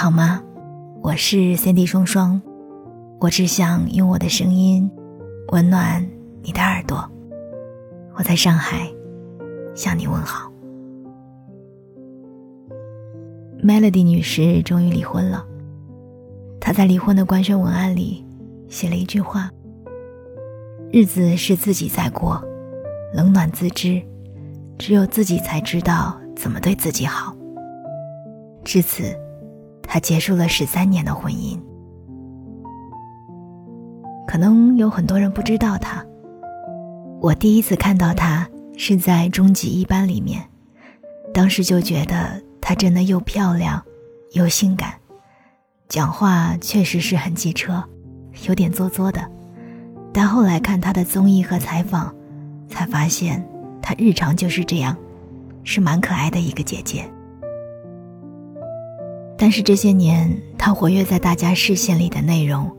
好吗？我是 Sandy 双双，我只想用我的声音温暖你的耳朵。我在上海向你问好。 Melody 女士终于离婚了，她在离婚的官宣文案里写了一句话：日子是自己在过，冷暖自知，只有自己才知道怎么对自己好。至此，他结束了13年的婚姻。可能有很多人不知道他，我第一次看到他是在中级一班里面，当时就觉得他真的又漂亮又性感，讲话确实是很机车，有点做作的。但后来看他的综艺和采访，才发现他日常就是这样，是蛮可爱的一个姐姐。但是这些年他活跃在大家视线里的内容，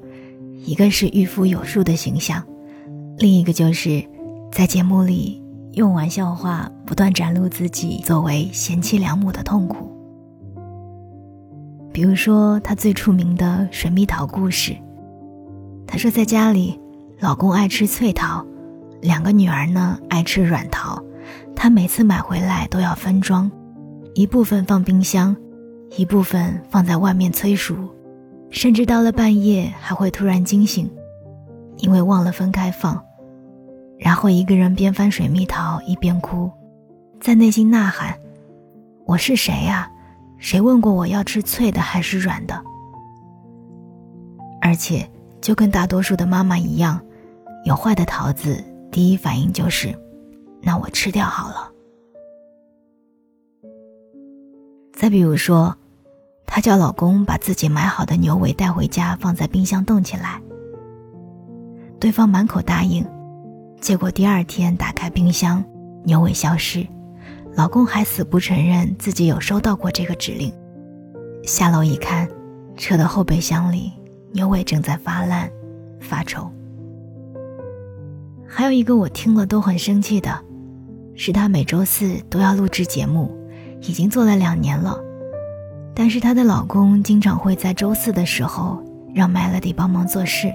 一个是御夫有术的形象，另一个就是在节目里用玩笑话不断展露自己作为贤妻良母的痛苦。比如说他最出名的水蜜桃故事，他说在家里老公爱吃脆桃，2个女儿呢爱吃软桃，他每次买回来都要分装，一部分放冰箱，一部分放在外面催熟，甚至到了半夜还会突然惊醒，因为忘了分开放，然后一个人边翻水蜜桃一边哭，在内心呐喊：我是谁啊？谁问过我要吃脆的还是软的？而且就跟大多数的妈妈一样，有坏的桃子第一反应就是那我吃掉好了。再比如说她叫老公把自己买好的牛尾带回家放在冰箱冻起来，对方满口答应，结果第2天打开冰箱，牛尾消失，老公还死不承认自己有收到过这个指令。下楼一看，车的后备箱里牛尾正在发烂发臭。还有一个我听了都很生气的是，她每周4都要录制节目，已经做了2年了，但是她的老公经常会在周4的时候让 Melody 帮忙做事，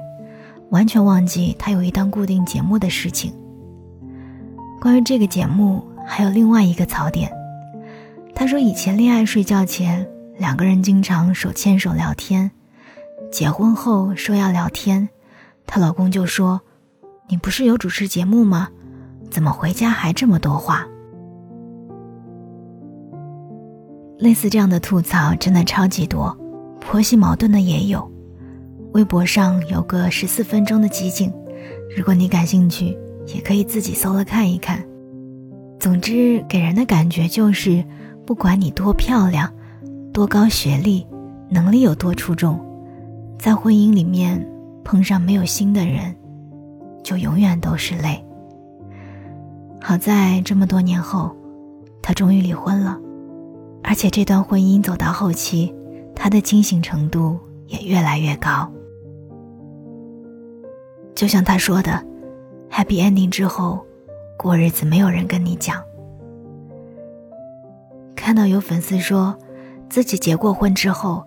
完全忘记她有一档固定节目的事情。关于这个节目还有另外一个槽点，她说以前恋爱睡觉前2个人经常手牵手聊天，结婚后说要聊天，她老公就说：你不是有主持节目吗？怎么回家还这么多话？类似这样的吐槽真的超级多，婆媳矛盾的也有。微博上有个14分钟的集锦，如果你感兴趣也可以自己搜了看一看。总之给人的感觉就是不管你多漂亮，多高学历，能力有多出众，在婚姻里面碰上没有心的人就永远都是累。好在这么多年后她终于离婚了，而且这段婚姻走到后期，她的清醒程度也越来越高。就像她说的 Happy Ending 之后过日子没有人跟你讲。看到有粉丝说自己结过婚之后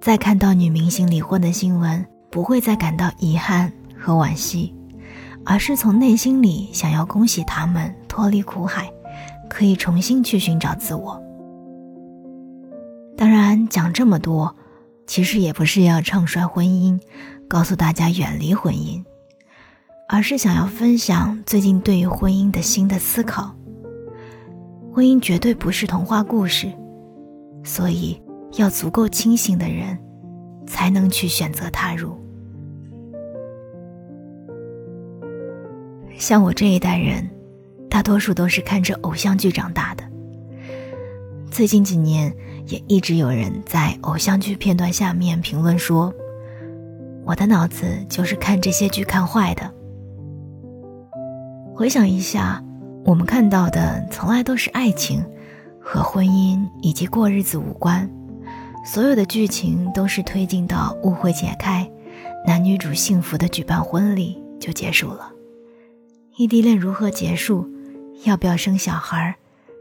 再看到女明星离婚的新闻，不会再感到遗憾和惋惜，而是从内心里想要恭喜他们脱离苦海，可以重新去寻找自我。当然讲这么多其实也不是要唱衰婚姻，告诉大家远离婚姻，而是想要分享最近对于婚姻的新的思考。婚姻绝对不是童话故事，所以要足够清醒的人才能去选择踏入。像我这一代人大多数都是看着偶像剧长大的，最近几年也一直有人在偶像剧片段下面评论说，我的脑子就是看这些剧看坏的。回想一下，我们看到的从来都是爱情，和婚姻以及过日子无关，所有的剧情都是推进到误会解开，男女主幸福的举办婚礼就结束了，异地恋如何结束，要不要生小孩，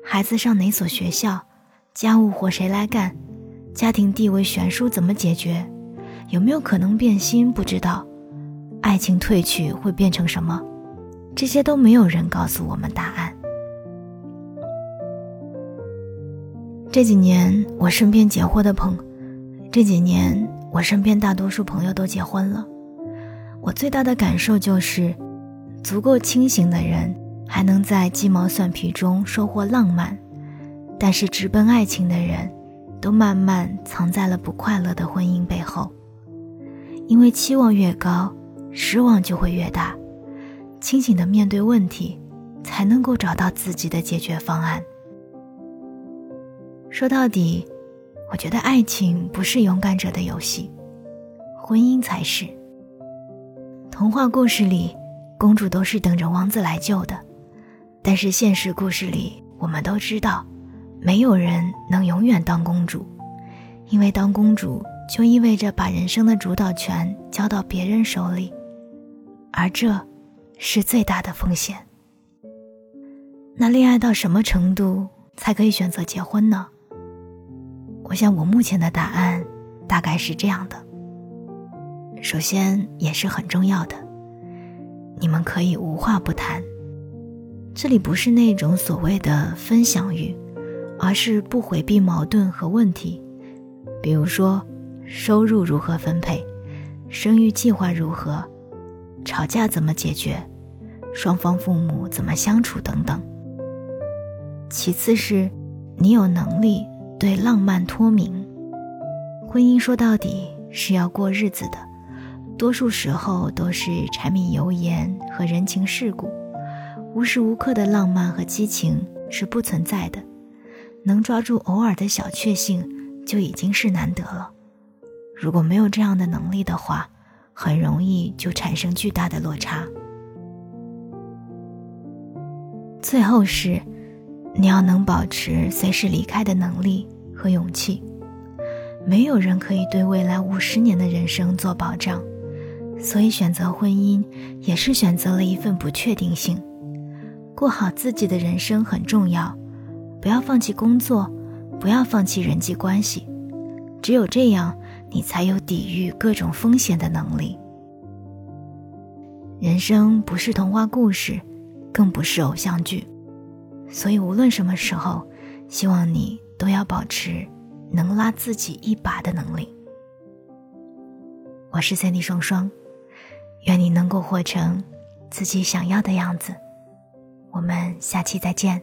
孩子上哪所学校，家务活谁来干，家庭地位悬殊怎么解决？有没有可能变心？不知道。爱情褪去会变成什么？这些都没有人告诉我们答案。这几年我身边结婚的朋友，这几年我身边大多数朋友都结婚了。我最大的感受就是，足够清醒的人还能在鸡毛蒜皮中收获浪漫，但是直奔爱情的人都慢慢藏在了不快乐的婚姻背后。因为期望越高，失望就会越大。清醒地面对问题，才能够找到自己的解决方案。说到底，我觉得爱情不是勇敢者的游戏，婚姻才是。童话故事里，公主都是等着王子来救的，但是现实故事里，我们都知道，没有人能永远当公主，因为当公主就意味着把人生的主导权交到别人手里，而这是最大的风险。那恋爱到什么程度才可以选择结婚呢？我想我目前的答案大概是这样的。首先也是很重要的，你们可以无话不谈。这里不是那种所谓的分享欲，而是不回避矛盾和问题，比如说收入如何分配，生育计划如何，吵架怎么解决，双方父母怎么相处等等。其次是你有能力对浪漫脱敏。婚姻说到底是要过日子的，多数时候都是柴米油盐和人情世故，无时无刻的浪漫和激情是不存在的，能抓住偶尔的小确幸就已经是难得了。如果没有这样的能力的话，很容易就产生巨大的落差。最后是你要能保持随时离开的能力和勇气。没有人可以对未来50年的人生做保障，所以选择婚姻也是选择了一份不确定性。过好自己的人生很重要，不要放弃工作，不要放弃人际关系，只有这样你才有抵御各种风险的能力。人生不是童话故事，更不是偶像剧，所以无论什么时候，希望你都要保持能拉自己一把的能力。我是Sandy双双，愿你能够活成自己想要的样子。我们下期再见。